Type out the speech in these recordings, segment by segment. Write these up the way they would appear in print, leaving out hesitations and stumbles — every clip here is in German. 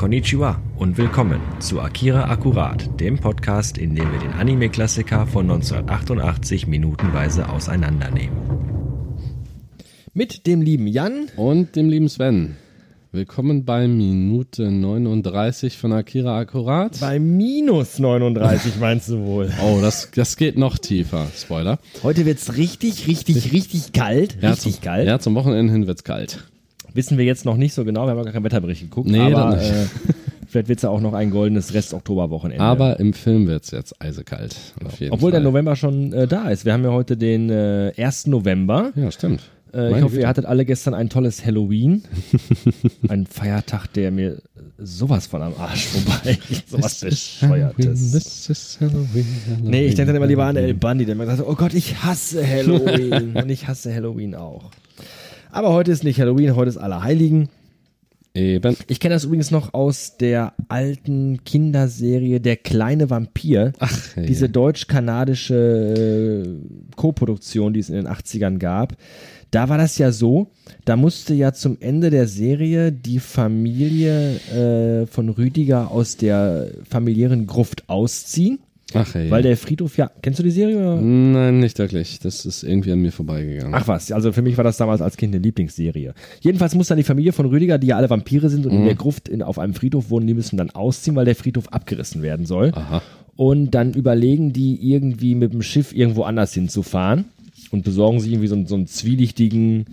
Konnichiwa und willkommen zu Akira Akkurat, dem Podcast, in dem wir den Anime-Klassiker von 1988 minutenweise auseinandernehmen. Mit dem lieben Jan und dem lieben Sven. Willkommen bei Minute 39 von Akira Akkurat. Bei minus 39 meinst du wohl. Oh, das geht noch tiefer. Spoiler. Heute wird's richtig kalt. Richtig kalt. Ja, zum Wochenende hin wird's kalt. Wissen wir jetzt noch nicht so genau, wir haben gar keinen Wetterbericht geguckt. Nee, aber nicht. Vielleicht wird's ja auch noch ein goldenes Rest-Oktober-Wochenende. Aber im Film wird's jetzt eisekalt. Obwohl der November schon da ist. Wir haben ja heute den 1. November. Ja, stimmt. Ich hoffe, ihr hattet alle gestern ein tolles Halloween. Ein Feiertag, der mir sowas von am Arsch vorbei. Sowas Bescheuertes. Halloween. Nee, ich denke dann immer lieber an El Bandi, der mir gesagt hat, oh Gott, ich hasse Halloween. Und ich hasse Halloween auch. Aber heute ist nicht Halloween, heute ist Allerheiligen. Eben. Ich kenne das übrigens noch aus der alten Kinderserie Der kleine Vampir. Ach, hey. Diese deutsch-kanadische Co-Produktion, die es in den 80ern gab. Da war das ja so, da musste ja zum Ende der Serie die Familie von Rüdiger aus der familiären Gruft ausziehen. Ach ey. Weil der Friedhof, ja, kennst du die Serie? Oder? Nein, nicht wirklich. Das ist irgendwie an mir vorbeigegangen. Ach was, also für mich war das damals als Kind eine Lieblingsserie. Jedenfalls muss dann die Familie von Rüdiger, die ja alle Vampire sind und in der Gruft auf einem Friedhof wohnen, die müssen dann ausziehen, weil der Friedhof abgerissen werden soll. Aha. Und dann überlegen die irgendwie mit dem Schiff irgendwo anders hinzufahren und besorgen sich irgendwie so einen zwielichtigen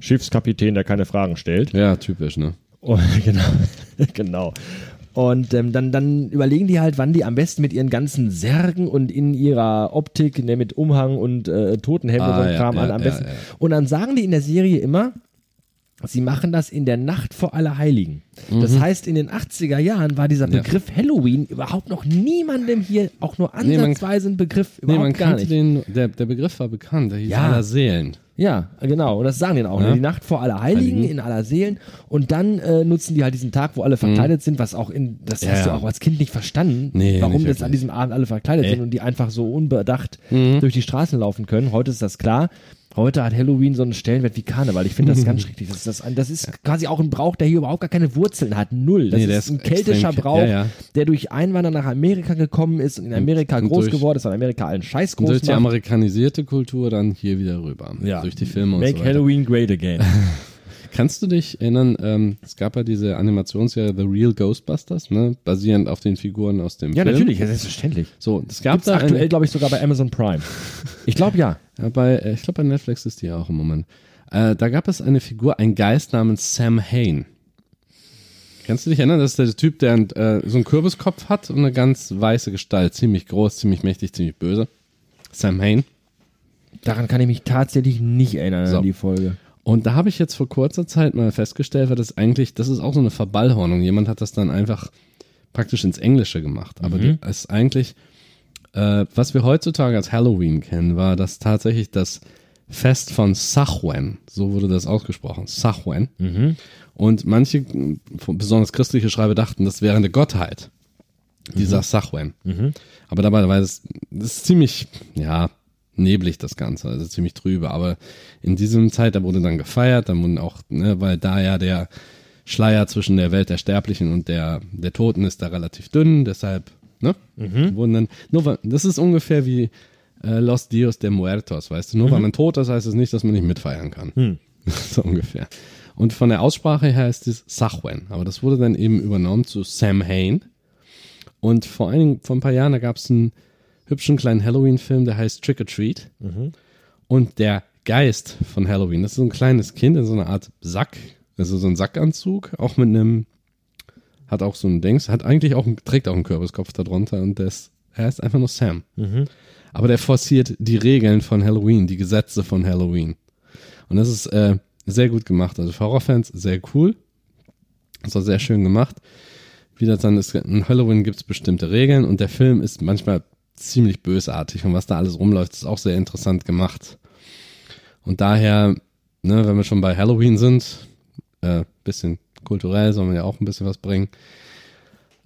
Schiffskapitän, der keine Fragen stellt. Ja, typisch, ne? Oh, genau. Und dann überlegen die halt, wann die am besten mit ihren ganzen Särgen und in ihrer Optik, ne, mit Umhang und Totenhemden und so ja, Kram ja, am besten. Ja, ja. Und dann sagen die in der Serie immer, sie machen das in der Nacht vor Allerheiligen. Mhm. Das heißt, in den 80er Jahren war dieser Begriff Halloween überhaupt noch niemandem hier auch nur ansatzweise ein Begriff. Man kannte der Begriff war bekannt, der hieß Allerseelen. Ja, genau. Und das sagen die auch. Ja. Die Nacht vor Allerheiligen, in Allerseelen. Und dann nutzen die halt diesen Tag, wo alle verkleidet sind, was auch hast du auch als Kind nicht verstanden, warum jetzt an diesem Abend alle verkleidet sind und die einfach so unbedacht durch die Straßen laufen können. Heute ist das klar. Heute hat Halloween so einen Stellenwert wie Karneval. Ich finde das ganz schrecklich. Das ist quasi auch ein Brauch, der hier überhaupt gar keine Wurzeln hat. Null. Das ist ein keltischer Brauch, der durch Einwanderer nach Amerika gekommen ist und in Amerika groß geworden ist, in Amerika allen Scheiß groß durch macht. Die amerikanisierte Kultur dann hier wieder rüber. Ja. Durch die Filme Make und so weiter. Halloween great again. Kannst du dich erinnern, es gab ja diese Animationsserie The Real Ghostbusters, ne? Basierend auf den Figuren aus dem Film. Ja, natürlich, selbstverständlich. So, das gab es aktuell, glaube ich, sogar bei Amazon Prime. Ich glaube, bei Netflix ist die auch im Moment. Da gab es eine Figur, einen Geist namens Samhain. Kannst du dich erinnern? Das ist der Typ, der so einen Kürbiskopf hat und eine ganz weiße Gestalt. Ziemlich groß, ziemlich mächtig, ziemlich böse. Samhain. Daran kann ich mich tatsächlich nicht erinnern an die Folge. Und da habe ich jetzt vor kurzer Zeit mal festgestellt, weil das ist auch so eine Verballhornung. Jemand hat das dann einfach praktisch ins Englische gemacht. Aber das ist eigentlich, was wir heutzutage als Halloween kennen, war das tatsächlich das Fest von Sachwen. So wurde das ausgesprochen. Sachwen. Mhm. Und manche, besonders christliche Schreiber, dachten, das wäre eine Gottheit. Dieser Sachwen. Mhm. Aber dabei war das ist ziemlich, neblig das Ganze, also ziemlich trübe, aber in diesem Zeit, da wurde dann gefeiert, dann wurden auch, ne, weil da ja der Schleier zwischen der Welt der Sterblichen und der Toten ist da relativ dünn, deshalb, ne, wurden dann, nur, das ist ungefähr wie Los Dios de Muertos, weißt du, nur weil man tot ist, heißt es nicht, dass man nicht mitfeiern kann, so ungefähr. Und von der Aussprache her ist es Sachwen, aber das wurde dann eben übernommen zu Samhain und vor ein paar Jahren, da gab es einen hübschen kleinen Halloween-Film, der heißt Trick or Treat. Mhm. Und der Geist von Halloween, das ist so ein kleines Kind in so einer Art Sack, also so ein Sackanzug, auch mit einem, hat auch so ein Dings, trägt auch einen Kürbiskopf darunter und er ist einfach nur Sam. Mhm. Aber der forciert die Regeln von Halloween, die Gesetze von Halloween. Und das ist sehr gut gemacht. Also für Horrorfans sehr cool. Das war sehr schön gemacht. Wie das dann ist, in Halloween gibt es bestimmte Regeln und der Film ist manchmal ziemlich bösartig und was da alles rumläuft, ist auch sehr interessant gemacht. Und daher, ne, wenn wir schon bei Halloween sind, bisschen kulturell soll man ja auch ein bisschen was bringen,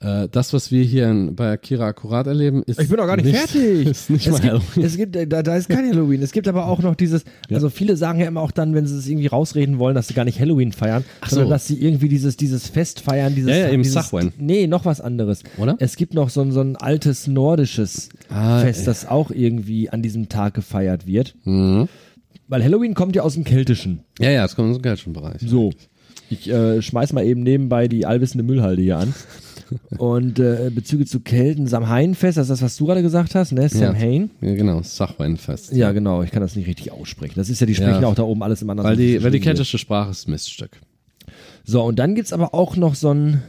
Das, was wir hier bei Akira Akkurat erleben, ist. Ich bin doch gar nicht fertig! Ist nicht mal Halloween. Da ist kein Halloween. Es gibt aber auch noch dieses. Ja. Also, viele sagen ja immer auch dann, wenn sie es irgendwie rausreden wollen, dass sie gar nicht Halloween feiern, sondern dass sie irgendwie dieses Fest feiern. Dieses Sachwen. Nee, noch was anderes. Oder? Es gibt noch so ein altes nordisches Fest, das auch irgendwie an diesem Tag gefeiert wird. Mhm. Weil Halloween kommt ja aus dem Keltischen. Ja, es kommt aus dem keltischen Bereich. So. Ich schmeiß mal eben nebenbei die allwissende Müllhalde hier an. Und Bezüge zu Kelten, Samhain-Fest, das ist das, was du gerade gesagt hast, ne? Samhain. Ja, genau, Sachwein-Fest. Ja, genau, ich kann das nicht richtig aussprechen. Das ist ja, die sprechen auch da oben alles im anderen. Weil die keltische Sprache ist ein Miststück. So, und dann gibt es aber auch noch so ein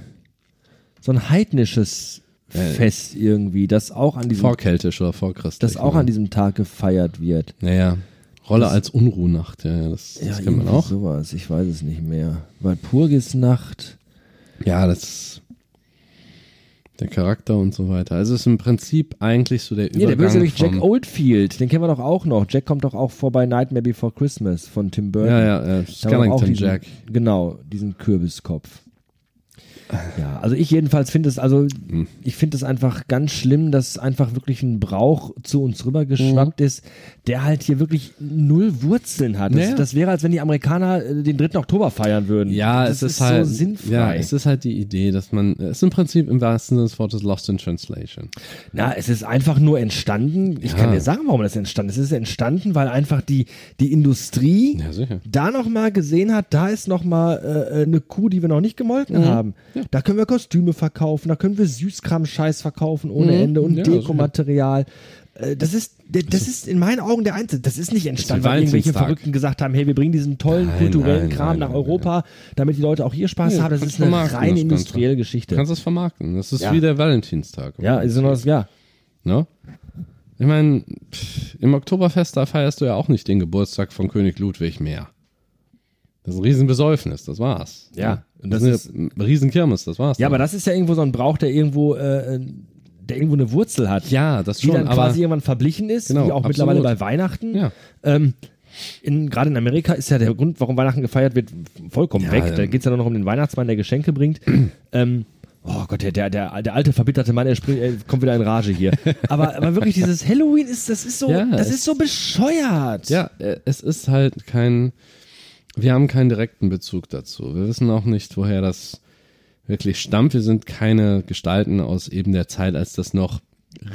heidnisches Fest irgendwie, das auch an diesem... Vorkeltisch oder vorchristlich. Das auch an diesem Tag gefeiert wird. Naja. Rolle als Unruhnacht, das kennt man auch. Sowas, ich weiß es nicht mehr. Walpurgisnacht. Ja, das... Der Charakter und so weiter. Also es ist im Prinzip eigentlich so der Übergang. Ja, der böse Jack Oldfield, den kennen wir doch auch noch. Jack kommt doch auch vor bei Nightmare Before Christmas von Tim Burton. Ja. Skellington Jack. Genau, diesen Kürbiskopf. Ja, also ich jedenfalls finde es, ich finde es einfach ganz schlimm, dass einfach wirklich ein Brauch zu uns rübergeschwappt ist, der halt hier wirklich null Wurzeln hat. Naja. Das wäre, als wenn die Amerikaner den 3. Oktober feiern würden. Ja, das es ist halt so sinnfrei. Ja, es ist halt die Idee, dass man, es ist im Prinzip im wahrsten Sinne des Wortes Lost in Translation. Na, es ist einfach nur entstanden, ich kann dir sagen, warum das entstanden ist. Es ist entstanden, weil einfach die Industrie da nochmal gesehen hat, da ist nochmal eine Kuh, die wir noch nicht gemolken haben. Ja. Da können wir Kostüme verkaufen, da können wir Süßkram-Scheiß verkaufen ohne Ende und Dekomaterial. Das ist in meinen Augen der einzige. Das ist nicht entstanden, weil irgendwelche Verrückten gesagt haben, hey, wir bringen diesen tollen kulturellen Kram nach Europa, damit die Leute auch hier Spaß haben. Das ist eine reine industrielle Geschichte. Du kannst das vermarkten. Das ist wie der Valentinstag. Ja, ist noch das, No? Ich meine, im Oktoberfest, da feierst du ja auch nicht den Geburtstag von König Ludwig mehr. Das ist ein Riesenbesäufnis, das war's. Ja. Und das ist eine Riesenkirmes, das war's. Ja, aber das ist ja irgendwo so ein Brauch, der irgendwo eine Wurzel hat. Ja, das schon. Die dann quasi irgendwann verblichen ist, genau, wie auch mittlerweile bei Weihnachten. Ja. Gerade in Amerika ist ja der Grund, warum Weihnachten gefeiert wird, vollkommen weg. Da geht es ja nur noch um den Weihnachtsmann, der Geschenke bringt. Oh Gott, der alte verbitterte Mann, er kommt wieder in Rage hier. Aber wirklich, dieses Halloween ist, das ist so bescheuert. Ja, es ist halt kein... Wir haben keinen direkten Bezug dazu. Wir wissen auch nicht, woher das wirklich stammt. Wir sind keine Gestalten aus eben der Zeit, als das noch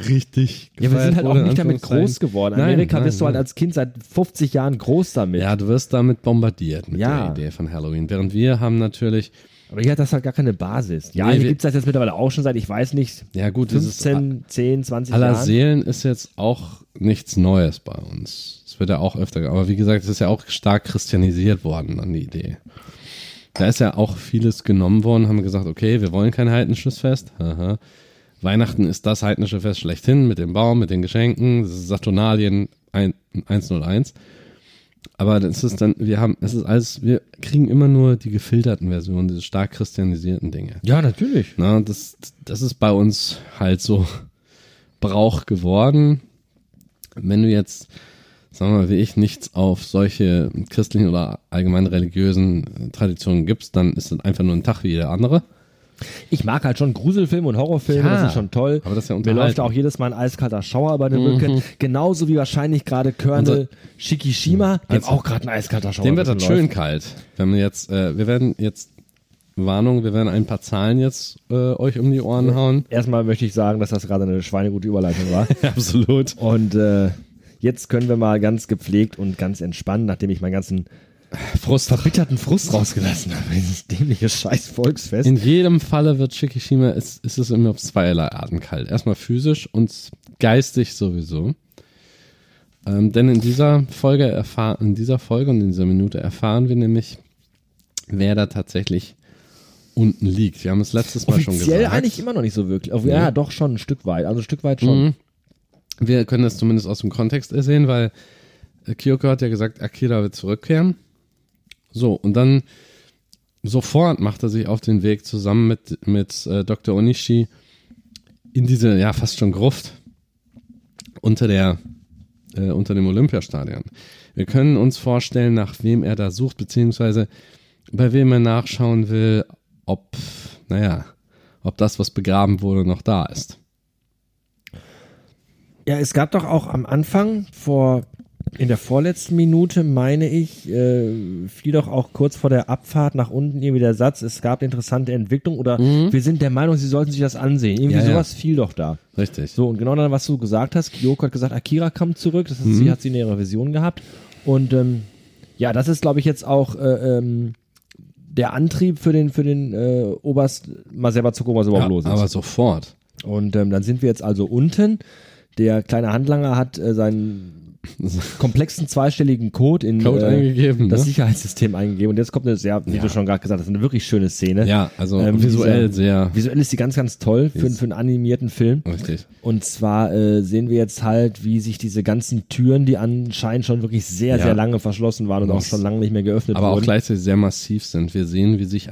richtig gefeiert wurde. Ja, wir sind halt auch nicht damit groß geworden. In Amerika bist du halt als Kind seit 50 Jahren groß damit. Ja, du wirst damit bombardiert mit der Idee von Halloween. Während wir haben natürlich... Aber hier hat das halt gar keine Basis. Ja, hier gibt es das jetzt mittlerweile auch schon seit, ich weiß nicht, 15, 10, 20 Jahren. Aller Seelen ist jetzt auch nichts Neues bei uns. Das wird ja auch öfter, aber wie gesagt, es ist ja auch stark christianisiert worden an die Idee. Da ist ja auch vieles genommen worden, haben gesagt, okay, wir wollen kein heidnisches Fest. Aha. Weihnachten ist das heidnische Fest schlechthin, mit dem Baum, mit den Geschenken, das ist Saturnalien 101. Aber das ist dann, wir kriegen immer nur die gefilterten Versionen, diese stark christianisierten Dinge. Ja, natürlich. Na, das ist bei uns halt so Brauch geworden. Wenn du jetzt, sagen wir mal, wie ich, nichts auf solche christlichen oder allgemein religiösen Traditionen gibst, dann ist das einfach nur ein Tag wie jeder andere. Ich mag halt schon Gruselfilme und Horrorfilme, das ist schon toll. Aber das ist ja mir läuft auch jedes Mal ein eiskalter Schauer über den Rücken. Genauso wie wahrscheinlich gerade Colonel Shikishima, dem auch gerade ein eiskalter Schauer dem wird das schön kalt. Wenn wir jetzt, Warnung, wir werden ein paar Zahlen jetzt euch um die Ohren hauen. Erstmal möchte ich sagen, dass das gerade eine schweinegute Überleitung war. Absolut. Und jetzt können wir mal ganz gepflegt und ganz entspannt, nachdem ich meinen ganzen verbitterten Frust rausgelassen habe. Dieses dämliche Scheiß-Volksfest. In jedem Falle wird Shikishima, ist es immer auf zweierlei Arten kalt. Erstmal physisch und geistig sowieso. Denn in dieser Minute erfahren wir nämlich, wer da tatsächlich unten liegt. Wir haben es letztes Mal schon gesagt. Offiziell eigentlich immer noch nicht so wirklich. Ja, doch schon ein Stück weit. Also ein Stück weit schon. Mhm. Wir können das zumindest aus dem Kontext ersehen, weil Kyoko hat ja gesagt, Akira wird zurückkehren. So, und dann sofort macht er sich auf den Weg zusammen mit Dr. Onishi in diese, fast schon Gruft unter dem Olympiastadion. Wir können uns vorstellen, nach wem er da sucht, beziehungsweise bei wem er nachschauen will, ob ob das, was begraben wurde, noch da ist. Ja, es gab doch auch am Anfang, in der vorletzten Minute, meine ich, fiel doch auch kurz vor der Abfahrt nach unten irgendwie der Satz, es gab eine interessante Entwicklung oder wir sind der Meinung, sie sollten sich das ansehen. Irgendwie sowas fiel doch da. Richtig. So, und genau dann, was du gesagt hast, Kyoko hat gesagt, Akira kam zurück, das heißt, sie hat sie in ihrer Vision gehabt. Und ja, das ist, glaube ich, jetzt auch der Antrieb für den Oberst, mal selber zu gucken, was überhaupt los ist. Aber sofort. Und dann sind wir jetzt also unten. Der kleine Handlanger hat seinen komplexen zweistelligen Code eingegeben, das Sicherheitssystem eingegeben. Und jetzt kommt eine sehr, wie du schon gerade gesagt hast, eine wirklich schöne Szene. Ja, also visuell sehr. Visuell ist die ganz, ganz toll für einen animierten Film. Richtig. Und zwar sehen wir jetzt halt, wie sich diese ganzen Türen, die anscheinend schon wirklich sehr, sehr lange verschlossen waren und auch schon lange nicht mehr geöffnet wurden. Aber auch gleichzeitig sehr massiv sind. Wir sehen, wie sich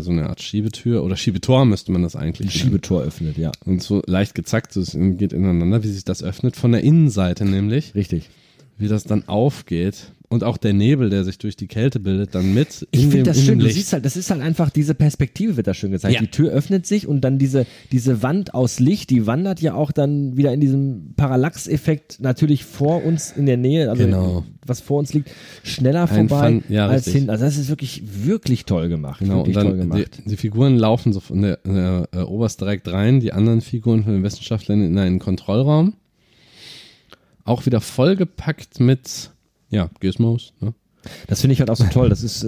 so eine Art Schiebetür oder Schiebetor müsste man das eigentlich nennen. Schiebetor öffnet, ja. Und so leicht gezackt, es geht ineinander, wie sich das öffnet, von der Innenseite nämlich. Richtig. Wie das dann aufgeht und auch der Nebel, der sich durch die Kälte bildet, dann mit. Ich finde das schön, du siehst halt, das ist halt einfach, diese Perspektive wird da schön gezeigt. Ja. Die Tür öffnet sich und dann diese Wand aus Licht, die wandert ja auch dann wieder in diesem Parallax-Effekt natürlich vor uns in der Nähe, also was vor uns liegt, schneller vorbei als hinten. Also das ist wirklich toll gemacht. Genau, wirklich und dann toll gemacht. Die Figuren laufen so von der Oberst direkt rein, die anderen Figuren von den Wissenschaftlern in einen Kontrollraum. Auch wieder vollgepackt mit Gizmos. Ne? Das finde ich halt auch so toll. Das ist,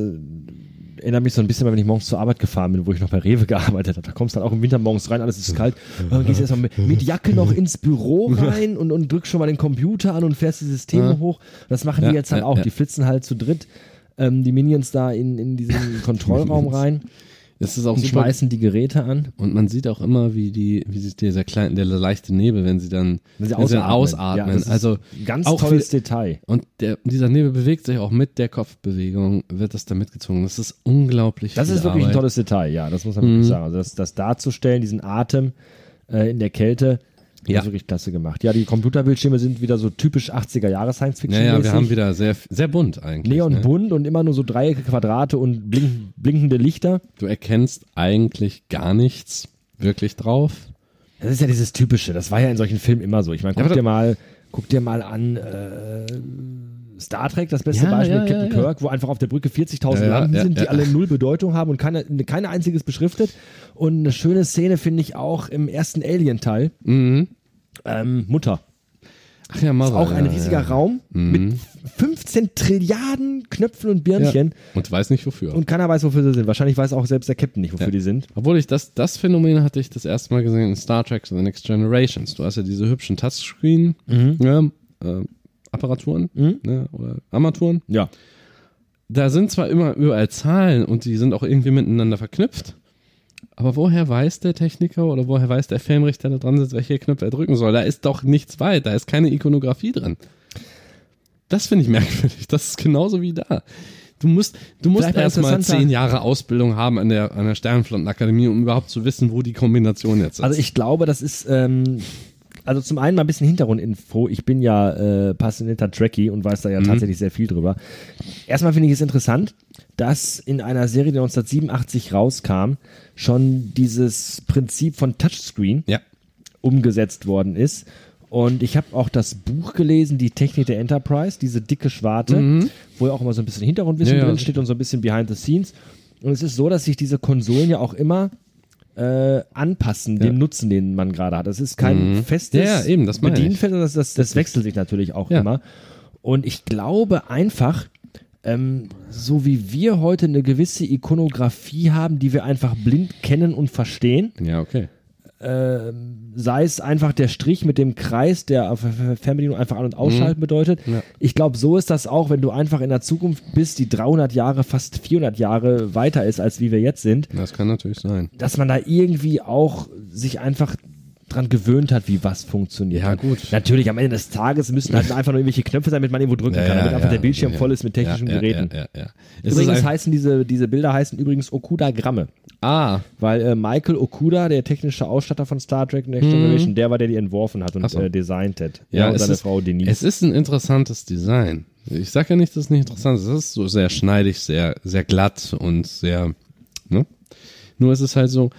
erinnert mich so ein bisschen, wenn ich morgens zur Arbeit gefahren bin, wo ich noch bei Rewe gearbeitet habe. Da kommst du dann auch im Winter morgens rein, alles ist kalt. Dann gehst du erstmal mit Jacke noch ins Büro rein und drückst schon mal den Computer an und fährst die Systeme hoch. Das machen die jetzt halt auch. Die flitzen halt zu dritt die Minions da in diesen Kontrollraum rein. Das ist auch und schmeißen die Geräte an. Und man sieht auch immer, wie sich der leichte Nebel, wenn sie dann ausatmen. Ja, das also ist ganz auch tolles Detail. Und dieser Nebel bewegt sich auch mit der Kopfbewegung, wird das da mitgezogen. Das ist unglaublich. Das ist wirklich Arbeit. Ein tolles Detail, ja, das muss man wirklich sagen. Also das darzustellen, diesen Atem in der Kälte, das ist wirklich klasse gemacht. Ja, die Computerbildschirme sind wieder so typisch 80er-Jahres-Science-Fiction. Ja, wir haben wieder sehr, sehr bunt eigentlich. Neonbunt und immer nur so Dreiecke, Quadrate und blinkende Lichter. Du erkennst eigentlich gar nichts wirklich drauf. Das ist ja dieses Typische. Das war ja in solchen Filmen immer so. Ich meine, guck dir mal an Star Trek, das beste Beispiel, Captain Kirk, wo einfach auf der Brücke 40.000 Lampen sind, die alle null Bedeutung haben und keine einziges beschriftet. Und eine schöne Szene finde ich auch im ersten Alien-Teil. Mhm. Mutter. Ach ja, Mara. Ist auch ein riesiger Raum mit 15 Trilliarden Knöpfen und Birnchen. Ja. Und weiß nicht wofür. Und keiner weiß, wofür sie sind. Wahrscheinlich weiß auch selbst der Captain nicht, wofür die sind. Obwohl ich das Phänomen hatte ich das erste Mal gesehen in Star Trek The Next Generation. Du hast ja diese hübschen Touchscreen. Mhm. Apparaturen oder Armaturen. Ja. Da sind zwar immer überall Zahlen und die sind auch irgendwie miteinander verknüpft, aber woher weiß der Techniker oder woher weiß der Filmrichter, der da dran sitzt, welche Knöpfe er drücken soll? Da ist doch nichts weit, da ist keine Ikonografie drin. Das finde ich merkwürdig. Das ist genauso wie da. Du musst erstmal 10 Jahre Ausbildung haben an der Sternflottenakademie, um überhaupt zu wissen, wo die Kombination jetzt ist. Also ich glaube, das ist... Also zum einen mal ein bisschen Hintergrundinfo. Ich bin ja passionierter Trekkie und weiß da ja tatsächlich sehr viel drüber. Erstmal finde ich es interessant, dass in einer Serie, die 1987 rauskam, schon dieses Prinzip von Touchscreen umgesetzt worden ist. Und ich habe auch das Buch gelesen, die Technik der Enterprise, diese dicke Schwarte, wo ja auch immer so ein bisschen Hintergrundwissen drin steht und so ein bisschen Behind the Scenes. Und es ist so, dass sich diese Konsolen ja auch immer anpassen, dem Nutzen, den man gerade hat. Das ist kein festes das Bedienfeld, das wechselt sich natürlich auch immer. Und ich glaube einfach, so wie wir heute eine gewisse Ikonografie haben, die wir einfach blind kennen und verstehen, sei es einfach der Strich mit dem Kreis, der auf Fernbedienung einfach an- und ausschalten bedeutet. Ja. Ich glaube, so ist das auch, wenn du einfach in der Zukunft bist, die 300 Jahre, fast 400 Jahre weiter ist, als wie wir jetzt sind. Das kann natürlich sein. Dass man da irgendwie auch sich einfach dran gewöhnt hat, wie was funktioniert. Ja, gut. Natürlich, am Ende des Tages müssen halt einfach nur irgendwelche Knöpfe sein, damit man irgendwo drücken kann, damit einfach der Bildschirm voll ist mit technischen Geräten. Übrigens heißen diese Bilder übrigens Okuda-Gramme. Ah. Weil Michael Okuda, der technische Ausstatter von Star Trek Next Generation, der war, der die entworfen hat und designt hat. Ja, und seine Frau Denise. Es ist ein interessantes Design. Ich sage ja nicht, dass es nicht interessant ist. Es ist so sehr schneidig, sehr, sehr glatt und sehr, ne? Nur es ist halt so,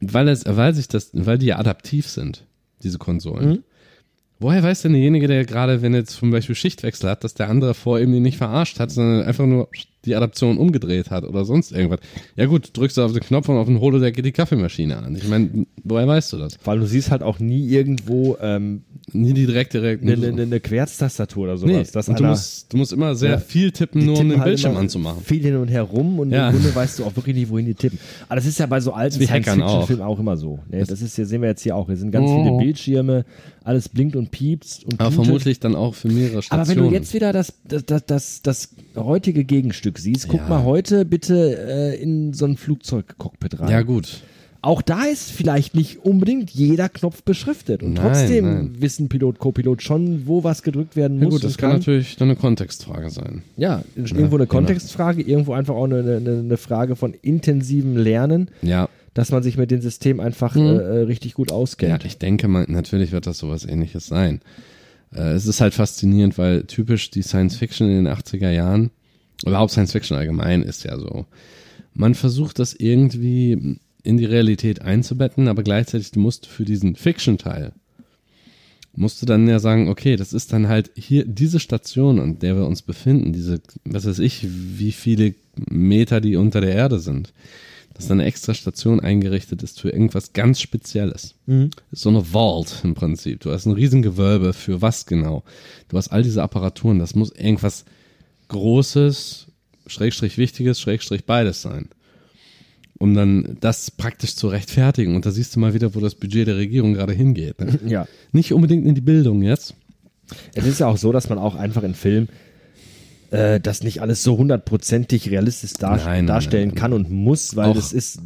Weil die ja adaptiv sind, diese Konsolen. Mhm. Woher weiß denn derjenige, der gerade, wenn jetzt zum Beispiel Schichtwechsel hat, dass der andere vor ihm den nicht verarscht hat, sondern einfach nur die Adaption umgedreht hat oder sonst irgendwas? Ja gut, drückst du auf den Knopf und auf den Holodeck geht die Kaffeemaschine an. Ich meine, woher weißt du das? Weil du siehst halt auch nie irgendwo nie die direkte eine Querztastatur oder sowas. Nee, dass du musst immer sehr viel tippen, nur um den Bildschirm anzumachen. Viel hin und her rum und im Grunde weißt du auch wirklich nicht, wohin die tippen. Aber das ist ja bei so alten Science-Fiction-Filmen auch immer so. Nee, das ist, hier sehen wir jetzt hier auch, hier sind ganz viele Bildschirme, alles blinkt und piepst. Und aber vermutlich dann auch für mehrere Stationen. Aber wenn du jetzt wieder das heutige Gegenstück siehst, guck mal heute bitte in so ein Flugzeugcockpit rein. Ja gut. Auch da ist vielleicht nicht unbedingt jeder Knopf beschriftet. Und trotzdem wissen Pilot, Co-Pilot schon, wo was gedrückt werden muss. Ja gut, das kann natürlich dann eine Kontextfrage sein. Ja, irgendwo eine Kontextfrage, irgendwo einfach auch eine Frage von intensivem Lernen. Ja. Dass man sich mit dem System einfach richtig gut auskennt. Ja, ich denke mal, natürlich wird das sowas Ähnliches sein. Es ist halt faszinierend, weil typisch die Science-Fiction in den 80er Jahren, überhaupt Science-Fiction allgemein ist ja so, man versucht das irgendwie in die Realität einzubetten, aber gleichzeitig musst du für diesen Fiction-Teil, musst du dann ja sagen, okay, das ist dann halt hier diese Station, an der wir uns befinden, diese, was weiß ich, wie viele Meter die unter der Erde sind, dass eine extra Station eingerichtet ist für irgendwas ganz Spezielles. Mhm. Ist so eine Vault im Prinzip. Du hast ein riesen Gewölbe für was genau. Du hast all diese Apparaturen. Das muss irgendwas Großes, Schrägstrich Wichtiges, Schrägstrich beides sein. Um dann das praktisch zu rechtfertigen. Und da siehst du mal wieder, wo das Budget der Regierung gerade hingeht. Ne? Ja. Nicht unbedingt in die Bildung jetzt. Es ist ja auch so, dass man auch einfach in Filmen das nicht alles so hundertprozentig realistisch darstellen kann und muss, weil das ist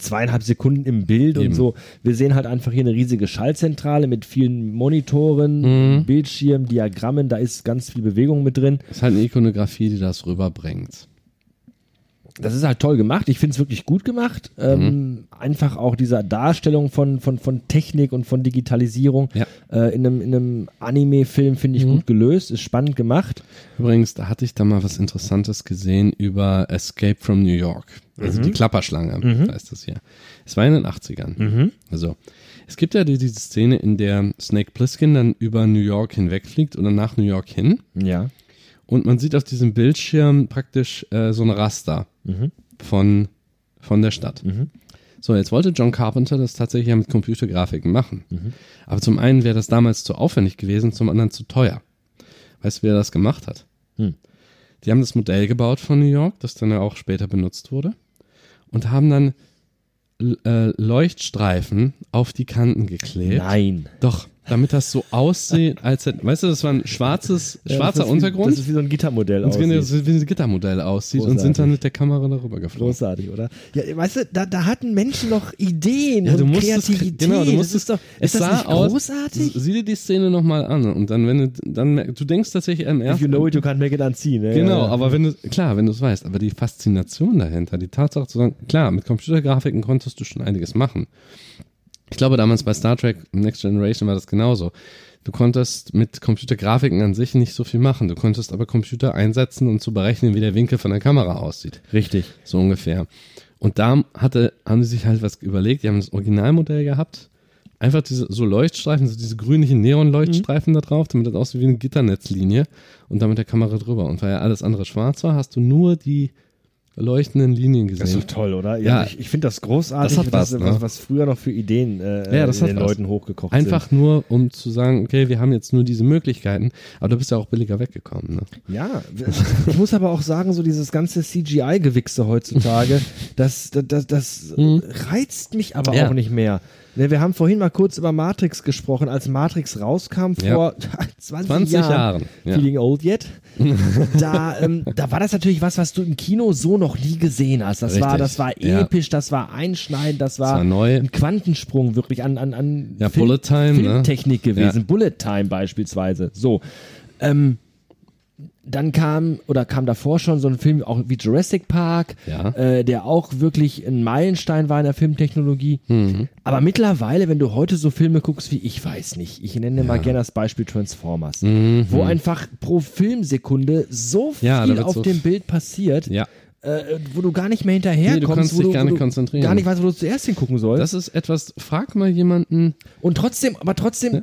2,5 Sekunden im Bild eben. Und so. Wir sehen halt einfach hier eine riesige Schallzentrale mit vielen Monitoren, Bildschirmen, Diagrammen, da ist ganz viel Bewegung mit drin. Das ist halt eine Ikonografie, die das rüberbringt. Das ist halt toll gemacht. Ich finde es wirklich gut gemacht. Einfach auch dieser Darstellung von Technik und von Digitalisierung in einem Anime-Film finde ich gut gelöst. Ist spannend gemacht. Übrigens, da hatte ich da mal was Interessantes gesehen über Escape from New York. Also die Klapperschlange heißt das hier. Es war in den 80ern. Also, es gibt ja diese Szene, in der Snake Plissken dann über New York hinwegfliegt oder nach New York hin. Ja. Und man sieht auf diesem Bildschirm praktisch so ein Raster von der Stadt. So, jetzt wollte John Carpenter das tatsächlich ja mit Computergrafiken machen. Aber zum einen wäre das damals zu aufwendig gewesen, zum anderen zu teuer. Weißt du, wer das gemacht hat? Die haben das Modell gebaut von New York, das dann ja auch später benutzt wurde. Und haben dann Leuchtstreifen auf die Kanten geklebt. Nein. Doch. Damit das so aussieht, als hätte, weißt du, das war ein schwarzer Untergrund. Das ist wie so ein Gittermodell aussieht. Das ist wie ein Gittermodell aussieht. Großartig. Und sind dann mit der Kamera darüber geflogen. Großartig, oder? Ja, weißt du, da hatten Menschen noch Ideen und Kreativität. Genau, du musstest doch, ist das nicht großartig? Sieh dir die Szene nochmal an und dann, wenn du denkst tatsächlich am ersten... If you know it, you can't make it unseen. Genau, aber wenn du es weißt, aber die Faszination dahinter, die Tatsache zu sagen, klar, mit Computergrafiken konntest du schon einiges machen. Ich glaube, damals bei Star Trek Next Generation war das genauso. Du konntest mit Computergrafiken an sich nicht so viel machen. Du konntest aber Computer einsetzen, um zu berechnen, wie der Winkel von der Kamera aussieht. Richtig. So ungefähr. Und da haben sie sich halt was überlegt. Die haben das Originalmodell gehabt. Einfach diese so Leuchtstreifen, so diese grünlichen Neonleuchtstreifen da drauf, damit das aussieht wie eine Gitternetzlinie und damit der Kamera drüber. Und weil ja alles andere schwarz war, hast du nur die leuchtenden Linien gesehen. Das ist doch toll, oder? Ja. Ich finde das großartig, das hat was früher noch für Ideen das in den Leuten hochgekocht sind. Einfach nur, um zu sagen, okay, wir haben jetzt nur diese Möglichkeiten, aber du bist ja auch billiger weggekommen. Ne? Ja, ich muss aber auch sagen, so dieses ganze CGI-Gewichse heutzutage, das reizt mich aber auch nicht mehr. Wir haben vorhin mal kurz über Matrix gesprochen, als Matrix rauskam vor 20 Jahren. Feeling old yet? Da war das natürlich was du im Kino so noch nie gesehen hast. Das war episch, das war einschneidend, das war neu. Ein Quantensprung wirklich an Filmtechnik gewesen. Ja. Bullet Time beispielsweise. So. Dann kam davor schon so ein Film auch wie Jurassic Park, der auch wirklich ein Meilenstein war in der Filmtechnologie. Aber mittlerweile, wenn du heute so Filme guckst wie, ich weiß nicht, ich nenne mal gerne das Beispiel Transformers, wo einfach pro Filmsekunde so viel auf dem Bild passiert wo du gar nicht mehr hinterherkommst. Nee, du kannst dich gar nicht konzentrieren. Gar nicht weißt, wo du zuerst hingucken sollst. Das ist etwas, frag mal jemanden. Und trotzdem, aber trotzdem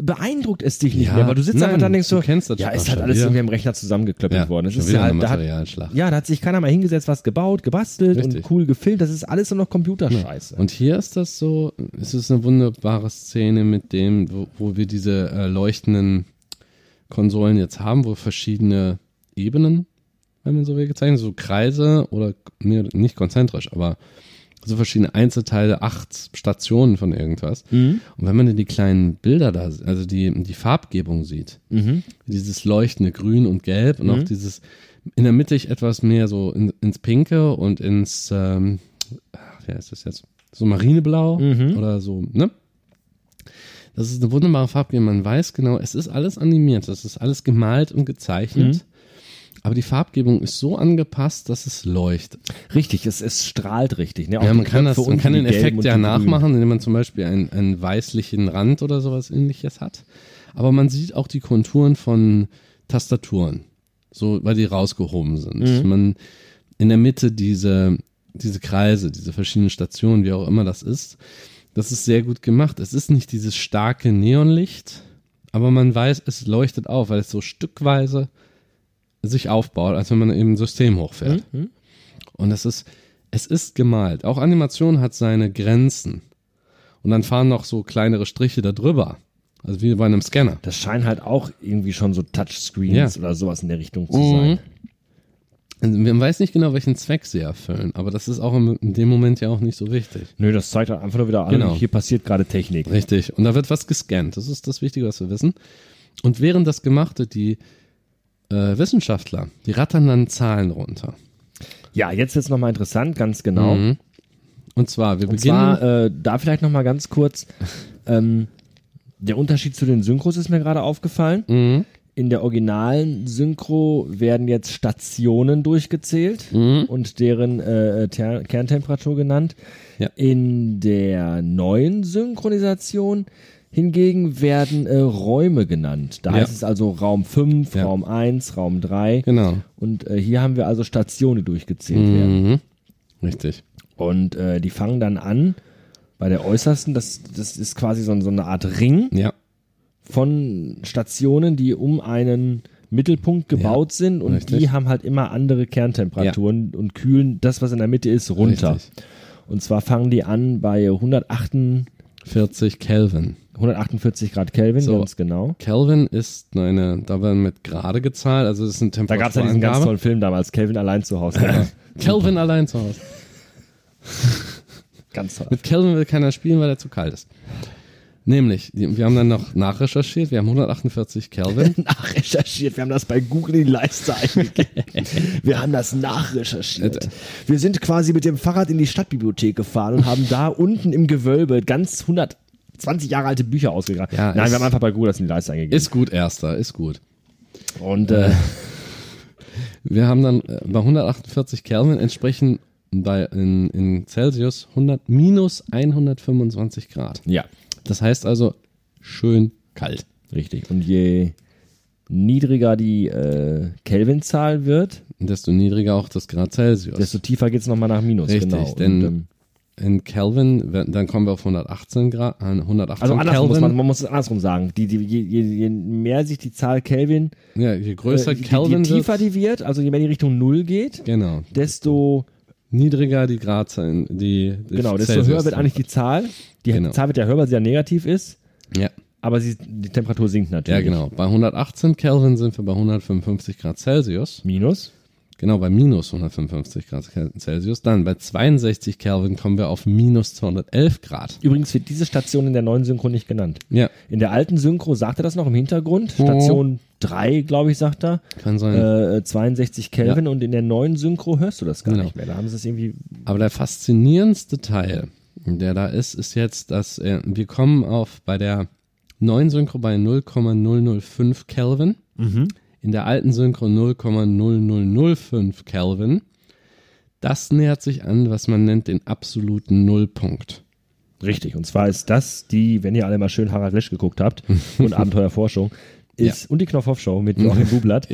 beeindruckt es dich nicht mehr, weil du sitzt einfach da und denkst so, ja, ist halt alles irgendwie im Rechner zusammengeklöppelt worden. Das ist halt, da hat sich keiner mal hingesetzt, was gebaut, gebastelt und cool gefilmt. Das ist alles nur noch Computerscheiße. Ja. Und hier ist das so, es ist eine wunderbare Szene mit dem, wo wir diese leuchtenden Konsolen jetzt haben, wo verschiedene Ebenen, wenn man so will, gezeichnet, so Kreise oder nicht konzentrisch, aber so verschiedene Einzelteile, 8 Stationen von irgendwas. Mhm. Und wenn man dann die kleinen Bilder da, also die Farbgebung sieht, dieses leuchtende Grün und Gelb und auch dieses in der Mitte etwas mehr so ins Pinke und ins, wie heißt das jetzt? So Marineblau oder so, ne? Das ist eine wunderbare Farbgebung. Man weiß genau, es ist alles animiert, es ist alles gemalt und gezeichnet. Aber die Farbgebung ist so angepasst, dass es leuchtet. Richtig, es strahlt richtig. Ne? Auch ja, man kann den Effekt ja nachmachen, indem man zum Beispiel einen weißlichen Rand oder sowas ähnliches hat. Aber man sieht auch die Konturen von Tastaturen, so, weil die rausgehoben sind. Mhm. Man in der Mitte diese Kreise, diese verschiedenen Stationen, wie auch immer das ist sehr gut gemacht. Es ist nicht dieses starke Neonlicht, aber man weiß, es leuchtet auf, weil es so stückweise sich aufbaut, als wenn man eben ein System hochfährt. Mhm. Und es ist gemalt. Auch Animation hat seine Grenzen. Und dann fahren noch so kleinere Striche da drüber. Also wie bei einem Scanner. Das scheinen halt auch irgendwie schon so Touchscreens oder sowas in der Richtung zu sein. Man weiß nicht genau, welchen Zweck sie erfüllen, aber das ist auch in dem Moment ja auch nicht so wichtig. Nö, das zeigt halt einfach nur wieder an, hier passiert gerade Technik. Richtig. Und da wird was gescannt. Das ist das Wichtige, was wir wissen. Und während das Gemachte, die Wissenschaftler, die rattern dann Zahlen runter. Ja, jetzt wird es nochmal interessant, ganz genau. Mhm. Und zwar, da vielleicht nochmal ganz kurz, der Unterschied zu den Synchros ist mir gerade aufgefallen. Mhm. In der originalen Synchro werden jetzt Stationen durchgezählt und deren Kerntemperatur genannt. Ja. In der neuen Synchronisation hingegen werden Räume genannt. Da heißt es also Raum 5, Raum 1, Raum 3. Genau. Und hier haben wir also Stationen, die durchgezählt werden. Richtig. Und die fangen dann an bei der äußersten, das ist quasi so eine Art Ring von Stationen, die um einen Mittelpunkt gebaut sind und die haben halt immer andere Kerntemperaturen und kühlen das, was in der Mitte ist, runter. Richtig. Und zwar fangen die an bei 148 Kelvin. 148 Grad Kelvin, so, ganz genau. Kelvin ist da werden mit Grade gezahlt, also das ist eine Temperatur. Da gab es ja diesen ganz tollen Film damals, Kelvin allein zu Hause. Ja. Kelvin allein zu Hause. Ganz toll. Mit Kelvin will keiner spielen, weil er zu kalt ist. Nämlich, wir haben dann noch nachrecherchiert, wir haben 148 Kelvin. Nachrecherchiert, wir haben das bei Google in die Leiste eingegeben. Wir haben das nachrecherchiert. Wir sind quasi mit dem Fahrrad in die Stadtbibliothek gefahren und haben da unten im Gewölbe 120 Jahre alte Bücher ausgegraben. Ja, nein, wir haben einfach bei Google das in die Leiste eingegeben. Ist gut, Erster, ist gut. Und wir haben dann bei 148 Kelvin entsprechen in Celsius -125 Grad. Ja. Das heißt also, schön kalt. Richtig. Und je niedriger die Kelvinzahl wird, desto niedriger auch das Grad Celsius. Desto tiefer geht es nochmal nach Minus. Richtig, genau. Denn in Kelvin, dann kommen wir auf 118 Grad. 118 also andersrum Kelvin. Man muss es andersrum sagen. Je mehr sich die Zahl Kelvin, je größer Kelvin je tiefer die wird, also je mehr die Richtung 0 geht, desto niedriger die Gradzahlen. Genau, desto höher wird eigentlich die Zahl. Die Zahl wird ja höher, weil sie ja negativ ist. Ja. Aber die Temperatur sinkt natürlich. Ja, genau. Bei 118 Kelvin sind wir bei 155 Grad Celsius. Minus? Genau, bei minus 155 Grad Celsius. Dann bei 62 Kelvin kommen wir auf minus 211 Grad. Übrigens wird diese Station in der neuen Synchro nicht genannt. Ja. In der alten Synchro sagt er das noch im Hintergrund. Station 3, glaube ich, sagt er. Kann sein. 62 Kelvin und in der neuen Synchro hörst du das gar nicht mehr. Da haben sie es irgendwie. Aber der faszinierendste Teil, der da ist jetzt, dass wir kommen auf bei der neuen Synchro bei 0,005 Kelvin, in der alten Synchro 0,0005 Kelvin. Das nähert sich an, was man nennt den absoluten Nullpunkt. Richtig, und zwar ist das wenn ihr alle mal schön Harald Lesch geguckt habt und Abenteuerforschung, und die Knopfhoff-Show mit Jochen Bublatt,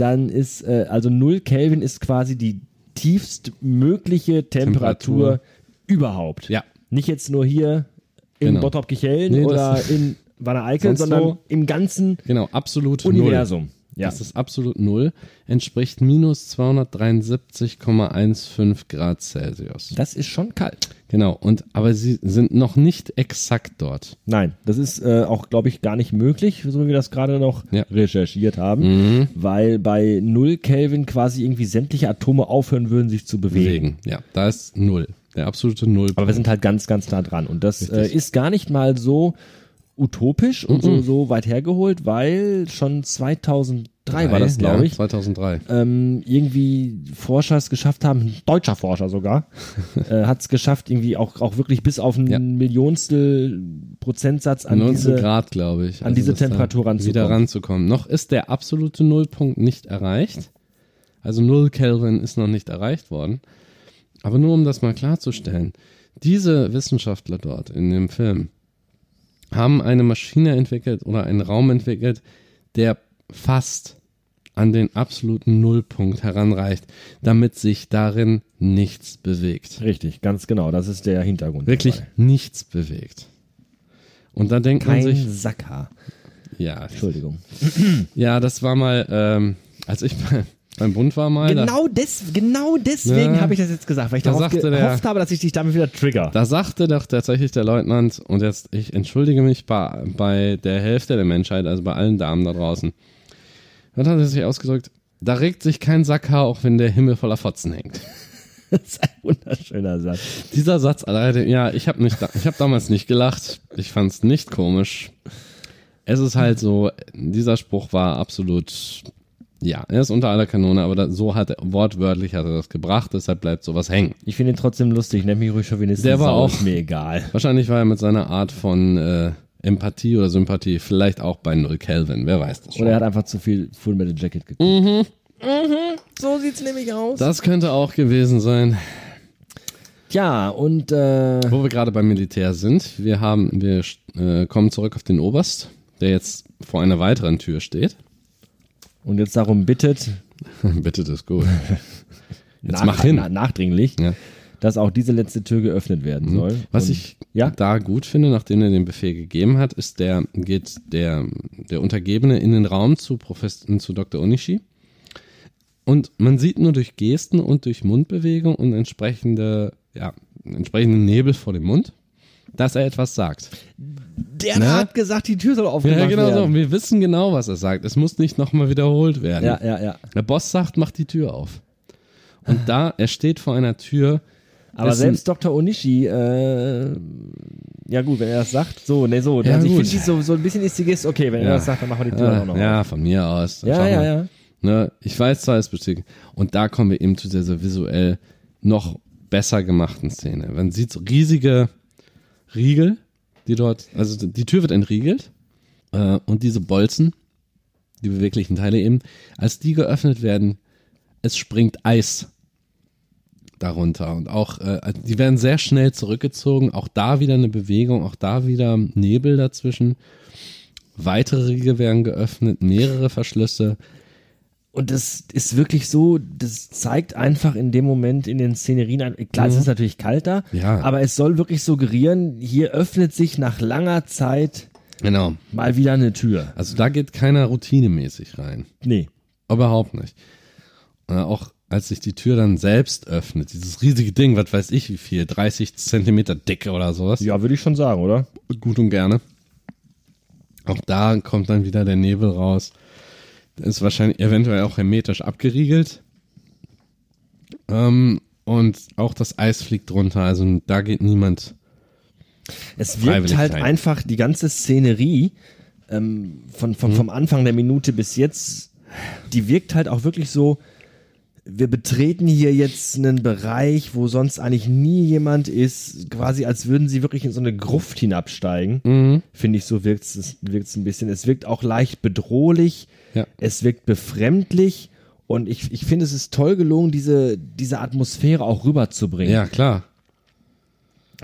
dann ist, also 0 Kelvin ist quasi die tiefstmögliche Temperatur überhaupt. Ja. Nicht jetzt nur hier in Bottrop-Kichellen oder in Wanne-Eickel, sondern so im ganzen Universum. Null. Ja. Das ist absolut null, entspricht minus 273,15 Grad Celsius. Das ist schon kalt. Genau, und aber sie sind noch nicht exakt dort. Nein, das ist auch, glaube ich, gar nicht möglich, so wie wir das gerade noch recherchiert haben, weil bei 0 Kelvin quasi irgendwie sämtliche Atome aufhören würden, sich zu bewegen. Ja, da ist null, der absolute Null. Aber wir sind halt ganz, ganz nah dran und das ist gar nicht mal so utopisch und so weit hergeholt, weil schon 2003 war das, glaube ich. 2003. Irgendwie Forscher es geschafft haben, ein deutscher Forscher sogar, hat es geschafft, irgendwie auch wirklich bis auf ein Millionstel Prozentsatz an diese Grad, glaube ich, an diese Temperatur ranzukommen. Wieder ranzukommen. Noch ist der absolute Nullpunkt nicht erreicht. Also 0 Kelvin ist noch nicht erreicht worden. Aber nur um das mal klarzustellen, diese Wissenschaftler dort in dem Film haben eine Maschine entwickelt oder einen Raum entwickelt, der fast an den absoluten Nullpunkt heranreicht, damit sich darin nichts bewegt. Richtig, ganz genau. Das ist der Hintergrund. Wirklich nichts bewegt. Und dann denkt man sich... Kein Sackhaar. Ja. Entschuldigung. Ja, das war mal, als ich beim Bund war mal... Genau deswegen habe ich das jetzt gesagt, weil ich darauf gehofft habe, dass ich dich damit wieder trigger. Da sagte doch tatsächlich der Leutnant, und jetzt, ich entschuldige mich bei der Hälfte der Menschheit, also bei allen Damen da draußen. Dann hat er sich ausgedrückt, da regt sich kein Sackhaar, auch wenn der Himmel voller Fotzen hängt. Das ist ein wunderschöner Satz. Dieser Satz, Alter, ja, ich hab damals nicht gelacht, ich fand's nicht komisch. Es ist halt so, dieser Spruch war absolut... Ja, er ist unter aller Kanone, aber so hat wortwörtlich hat er das gebracht, deshalb bleibt sowas hängen. Ich finde ihn trotzdem lustig, nenn mich ruhig Chauvinist, der war auch mir egal. Wahrscheinlich war er mit seiner Art von Empathie oder Sympathie vielleicht auch bei 0 Kelvin, wer weiß das schon. Oder er hat einfach zu viel Full Metal Jacket geguckt. So sieht's nämlich aus. Das könnte auch gewesen sein. Ja, und wo wir gerade beim Militär sind, wir kommen zurück auf den Oberst, der jetzt vor einer weiteren Tür steht. Und jetzt darum bittet. Bittet ist gut. Jetzt mach hin. Nachdringlich, dass auch diese letzte Tür geöffnet werden soll. Was ich da gut finde, nachdem er den Befehl gegeben hat, ist der Untergebene in den Raum zu Dr. Onishi. Und man sieht nur durch Gesten und durch Mundbewegung und entsprechenden Nebel vor dem Mund, dass er etwas sagt. Der hat gesagt, die Tür soll aufgemacht werden. Ja, genau so. Wir wissen genau, was er sagt. Es muss nicht nochmal wiederholt werden. Ja. Der Boss sagt, mach die Tür auf. Und er steht vor einer Tür. Aber selbst Dr. Onishi, ja gut, wenn er das sagt, ich finde, so ein bisschen ist die Geste, okay, wenn er das sagt, dann machen wir die Tür auch noch auf. Ja, von mir aus. Ja. Ne, ich weiß zwar, es besteht. Und da kommen wir eben zu dieser visuell noch besser gemachten Szene. Man sieht so riesige Riegel, die dort, also die Tür wird entriegelt und diese Bolzen, die beweglichen Teile eben, als die geöffnet werden, es springt Eis darunter und auch, die werden sehr schnell zurückgezogen, auch da wieder eine Bewegung, auch da wieder Nebel dazwischen, weitere Riegel werden geöffnet, mehrere Verschlüsse. Und das ist wirklich so, das zeigt einfach in dem Moment in den Szenerien, klar, es ist natürlich kalt da, aber es soll wirklich suggerieren, hier öffnet sich nach langer Zeit mal wieder eine Tür. Also da geht keiner routinemäßig rein. Nee. Überhaupt nicht. Auch als sich die Tür dann selbst öffnet, dieses riesige Ding, was weiß ich wie viel, 30 Zentimeter dick oder sowas. Ja, würde ich schon sagen, oder? Gut und gerne. Auch da kommt dann wieder der Nebel raus. Ist wahrscheinlich eventuell auch hermetisch abgeriegelt. Und auch das Eis fliegt runter, also da geht niemand. Es wirkt halt einfach die ganze Szenerie vom Anfang der Minute bis jetzt, die wirkt halt auch wirklich so, wir betreten hier jetzt einen Bereich, wo sonst eigentlich nie jemand ist, quasi als würden sie wirklich in so eine Gruft hinabsteigen. Finde ich, so wirkt es ein bisschen. Es wirkt auch leicht bedrohlich, es wirkt befremdlich und ich finde, es ist toll gelungen, diese Atmosphäre auch rüberzubringen. Ja, klar.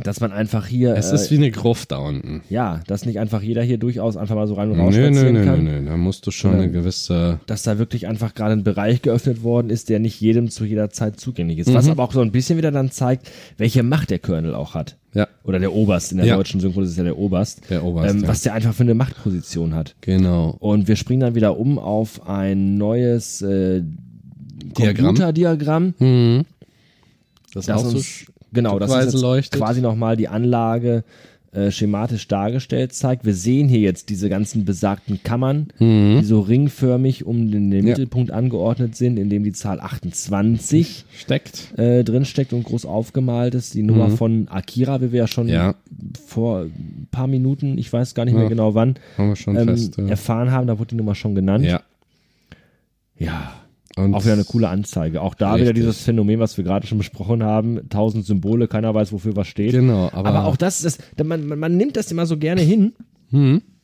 Dass man einfach hier... Es ist wie eine Gruft da unten. Ja, dass nicht einfach jeder hier durchaus einfach mal so rein und raus spazieren kann. Nö, da musst du schon eine gewisse... Dass da wirklich einfach gerade ein Bereich geöffnet worden ist, der nicht jedem zu jeder Zeit zugänglich ist. Mhm. Was aber auch so ein bisschen wieder dann zeigt, welche Macht der Colonel auch hat. Ja. Oder der Oberst, in der deutschen Synchro ist es ja der Oberst. Der Oberst, was der einfach für eine Machtposition hat. Genau. Und wir springen dann wieder um auf ein neues Computerdiagramm. Mhm. Das auch so... Genau, das ist jetzt quasi nochmal die Anlage schematisch dargestellt zeigt. Wir sehen hier jetzt diese ganzen besagten Kammern, die so ringförmig um den Mittelpunkt angeordnet sind, in dem die Zahl 28 drinsteckt und groß aufgemalt ist. Die Nummer von Akira, wie wir ja schon vor ein paar Minuten, ich weiß gar nicht mehr genau wann, haben wir schon erfahren haben, da wurde die Nummer schon genannt. Ja. Und auch wieder eine coole Anzeige. Auch da wieder dieses Phänomen, was wir gerade schon besprochen haben. 1000 Symbole, keiner weiß, wofür was steht. Genau. Aber auch das ist, man nimmt das immer so gerne hin.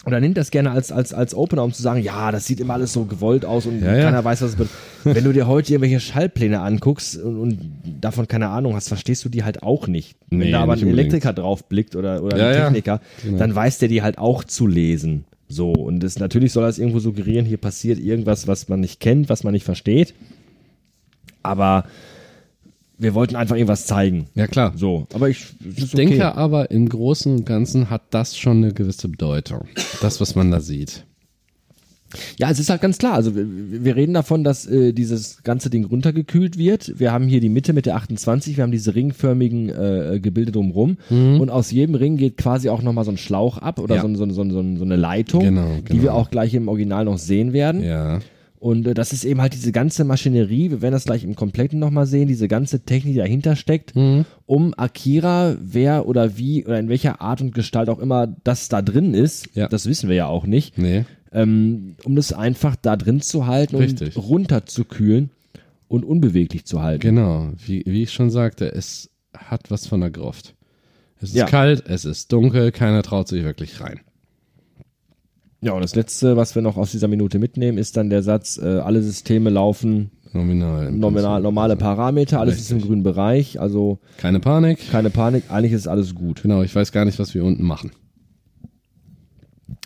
Oder nimmt das gerne als Opener, um zu sagen, ja, das sieht immer alles so gewollt aus und keiner weiß, was es bedeutet. Wenn du dir heute irgendwelche Schallpläne anguckst und davon keine Ahnung hast, verstehst du die halt auch nicht. Nee, wenn da aber ein Elektriker drauf blickt oder ein Techniker, genau, dann weiß der die halt auch zu lesen. So, und das, natürlich soll das irgendwo suggerieren, hier passiert irgendwas, was man nicht kennt, was man nicht versteht. Aber wir wollten einfach irgendwas zeigen. Ja, klar. So, aber ich denke aber, im Großen und Ganzen hat das schon eine gewisse Bedeutung. Das, was man da sieht. Ja, es ist halt ganz klar. Also wir reden davon, dass dieses ganze Ding runtergekühlt wird. Wir haben hier die Mitte mit der 28, wir haben diese ringförmigen Gebilde drumherum und aus jedem Ring geht quasi auch nochmal so ein Schlauch ab oder so eine Leitung, genau, die wir auch gleich im Original noch sehen werden. Ja. Und das ist eben halt diese ganze Maschinerie, wir werden das gleich im Kompletten nochmal sehen, diese ganze Technik, die dahinter steckt, um Akira, wer oder wie oder in welcher Art und Gestalt auch immer das da drin ist, das wissen wir ja auch nicht, um das einfach da drin zu halten und runterzukühlen und unbeweglich zu halten. Genau, wie ich schon sagte, es hat was von der Gruft. Es ist kalt, es ist dunkel, keiner traut sich wirklich rein. Ja, und das Letzte, was wir noch aus dieser Minute mitnehmen, ist dann der Satz, alle Systeme laufen normale Parameter, alles ist im grünen Bereich, also keine Panik, eigentlich ist alles gut. Genau, ich weiß gar nicht, was wir unten machen.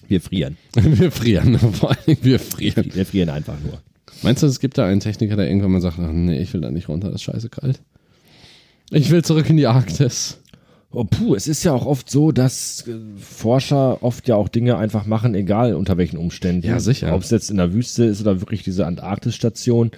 Wir frieren. Vor allem wir frieren. Wir frieren einfach nur. Meinst du, es gibt da einen Techniker, der irgendwann mal sagt, nee, ich will da nicht runter, das ist scheiße kalt. Ich will zurück in die Arktis. Oh, puh, es ist ja auch oft so, dass Forscher oft ja auch Dinge einfach machen, egal unter welchen Umständen. Ja, sicher. Ob es jetzt in der Wüste ist oder wirklich diese Antarktis-Station.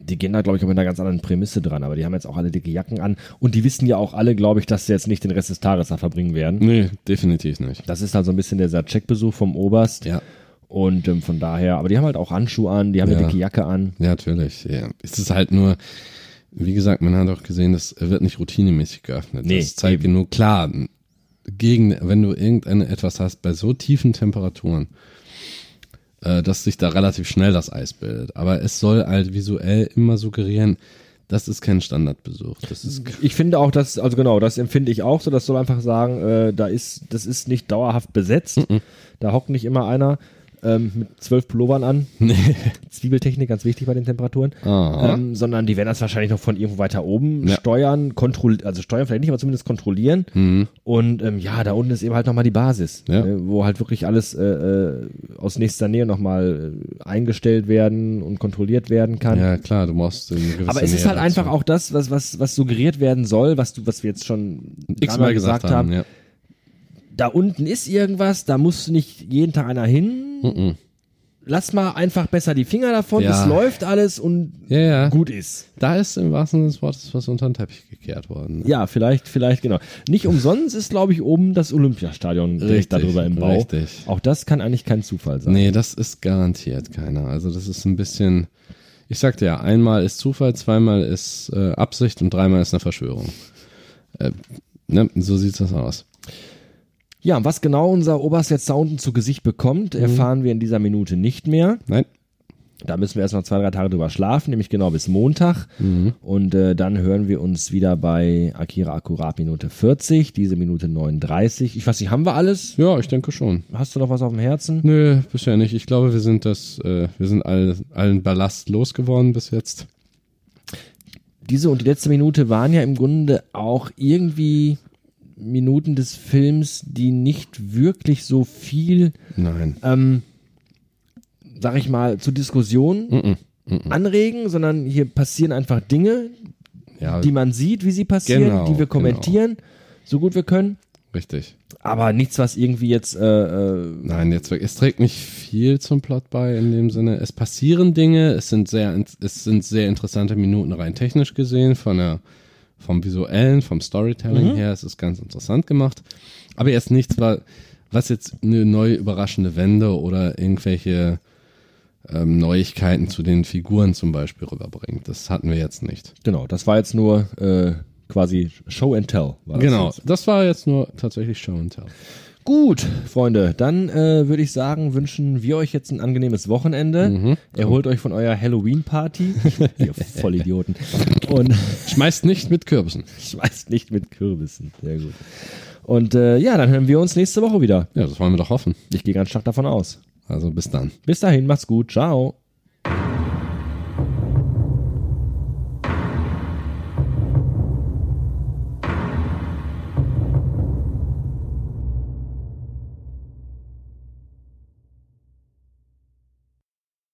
Die gehen da, glaube ich, auch mit einer ganz anderen Prämisse dran, aber die haben jetzt auch alle dicke Jacken an und die wissen ja auch alle, glaube ich, dass sie jetzt nicht den Rest des Tages da verbringen werden. Nee, definitiv nicht. Das ist halt so ein bisschen dieser Checkbesuch vom Oberst und von daher, aber die haben halt auch Handschuhe an, die haben eine dicke Jacke an. Ja, natürlich. Ja. Es ist halt nur, wie gesagt, man hat auch gesehen, das wird nicht routinemäßig geöffnet. Nee, das zeigt genug, klar, wenn du etwas hast bei so tiefen Temperaturen, dass sich da relativ schnell das Eis bildet. Aber es soll halt visuell immer suggerieren, das ist kein Standardbesuch. Ich finde auch, das empfinde ich auch so, das soll einfach sagen, das ist nicht dauerhaft besetzt, da hockt nicht immer einer mit 12 Pullovern an, Zwiebeltechnik, ganz wichtig bei den Temperaturen, sondern die werden das wahrscheinlich noch von irgendwo weiter oben steuern, steuern vielleicht nicht, aber zumindest kontrollieren und da unten ist eben halt nochmal die Basis, wo halt wirklich alles aus nächster Nähe nochmal eingestellt werden und kontrolliert werden kann. Ja klar, du brauchst eine gewisse Aber es Nähe ist halt dazu. Einfach auch das, was suggeriert werden soll, was wir jetzt schon x-mal gesagt haben. Ja. Da unten ist irgendwas, da muss nicht jeden Tag einer hin. Lass mal einfach besser die Finger davon, es läuft alles und gut ist. Da ist im wahrsten Sinne des Wortes was unter den Teppich gekehrt worden. Ne? Ja, vielleicht genau. Nicht umsonst ist, glaube ich, oben das Olympiastadion direkt darüber im Bau. Richtig. Auch das kann eigentlich kein Zufall sein. Nee, das ist garantiert keiner. Also das ist ein bisschen, ich sagte ja, einmal ist Zufall, zweimal ist Absicht und dreimal ist eine Verschwörung. So sieht das aus. Ja, und was genau unser Oberst jetzt da unten zu Gesicht bekommt, erfahren wir in dieser Minute nicht mehr. Nein. Da müssen wir erst noch 2-3 Tage drüber schlafen, nämlich genau bis Montag. Und dann hören wir uns wieder bei Akira Akkurat Minute 40, diese Minute 39. Ich weiß nicht, haben wir alles? Ja, ich denke schon. Hast du noch was auf dem Herzen? Nö, bisher nicht. Ich glaube, wir sind allen Ballast losgeworden bis jetzt. Diese und die letzte Minute waren ja im Grunde auch irgendwie Minuten des Films, die nicht wirklich so viel, sag ich mal, zur Diskussion anregen, sondern hier passieren einfach Dinge, die man sieht, wie sie passieren, die wir kommentieren, so gut wir können. Richtig. Aber nichts, was irgendwie jetzt... es trägt nicht viel zum Plot bei in dem Sinne. Es passieren Dinge, es sind sehr interessante Minuten rein technisch gesehen, vom Visuellen, vom Storytelling her, es ist ganz interessant gemacht. Aber jetzt nichts, was jetzt eine neue überraschende Wende oder irgendwelche Neuigkeiten zu den Figuren zum Beispiel rüberbringt. Das hatten wir jetzt nicht. Genau, das war jetzt nur... quasi Show and Tell. War genau, das war jetzt nur tatsächlich Show and Tell. Gut, Freunde, dann würde ich sagen, wünschen wir euch jetzt ein angenehmes Wochenende. Erholt euch von eurer Halloween-Party. Ihr Vollidioten. Und schmeißt nicht mit Kürbissen. Schmeißt nicht mit Kürbissen, sehr gut. Und dann hören wir uns nächste Woche wieder. Ja, das wollen wir doch hoffen. Ich gehe ganz stark davon aus. Also bis dann. Bis dahin, macht's gut, ciao.